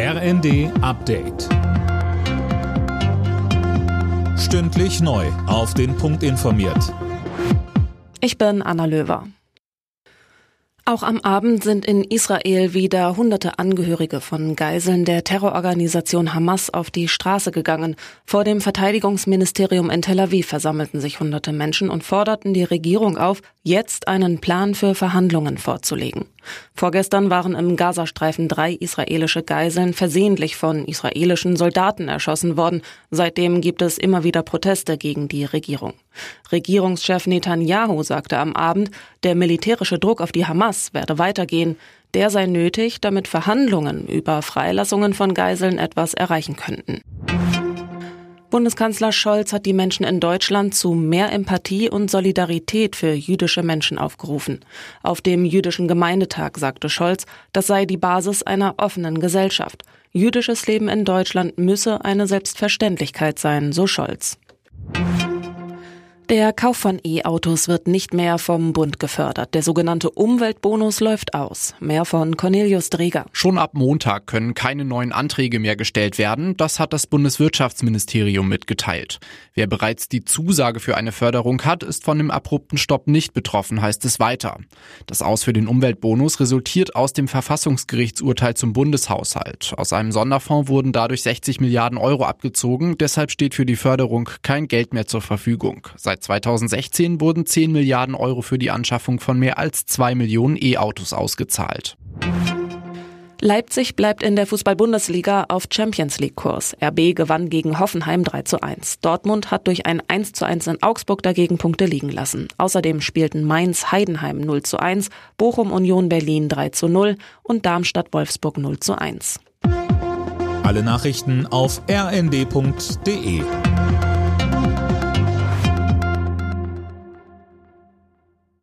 RND-Update. Stündlich neu auf den Punkt informiert. Ich bin Anna Löwer. Auch am Abend sind in Israel wieder hunderte Angehörige von Geiseln der Terrororganisation Hamas auf die Straße gegangen. Vor dem Verteidigungsministerium in Tel Aviv versammelten sich hunderte Menschen und forderten die Regierung auf, jetzt einen Plan für Verhandlungen vorzulegen. Vorgestern waren im Gazastreifen 3 israelische Geiseln versehentlich von israelischen Soldaten erschossen worden. Seitdem gibt es immer wieder Proteste gegen die Regierung. Regierungschef Netanyahu sagte am Abend, der militärische Druck auf die Hamas werde weitergehen. Der sei nötig, damit Verhandlungen über Freilassungen von Geiseln etwas erreichen könnten. Bundeskanzler Scholz hat die Menschen in Deutschland zu mehr Empathie und Solidarität für jüdische Menschen aufgerufen. Auf dem jüdischen Gemeindetag sagte Scholz, das sei die Basis einer offenen Gesellschaft. Jüdisches Leben in Deutschland müsse eine Selbstverständlichkeit sein, so Scholz. Der Kauf von E-Autos wird nicht mehr vom Bund gefördert. Der sogenannte Umweltbonus läuft aus. Mehr von Cornelius Dreger. Schon ab Montag können keine neuen Anträge mehr gestellt werden. Das hat das Bundeswirtschaftsministerium mitgeteilt. Wer bereits die Zusage für eine Förderung hat, ist von dem abrupten Stopp nicht betroffen, heißt es weiter. Das Aus für den Umweltbonus resultiert aus dem Verfassungsgerichtsurteil zum Bundeshaushalt. Aus einem Sonderfonds wurden dadurch 60 Milliarden Euro abgezogen. Deshalb steht für die Förderung kein Geld mehr zur Verfügung. Seit 2016 wurden 10 Milliarden Euro für die Anschaffung von mehr als 2 Millionen E-Autos ausgezahlt. Leipzig bleibt in der Fußball-Bundesliga auf Champions-League-Kurs. RB gewann gegen Hoffenheim 3:1. Dortmund hat durch ein 1:1 in Augsburg dagegen Punkte liegen lassen. Außerdem spielten Mainz-Heidenheim 0:1, Bochum-Union Berlin 3:0 und Darmstadt-Wolfsburg 0:1. Alle Nachrichten auf rnd.de.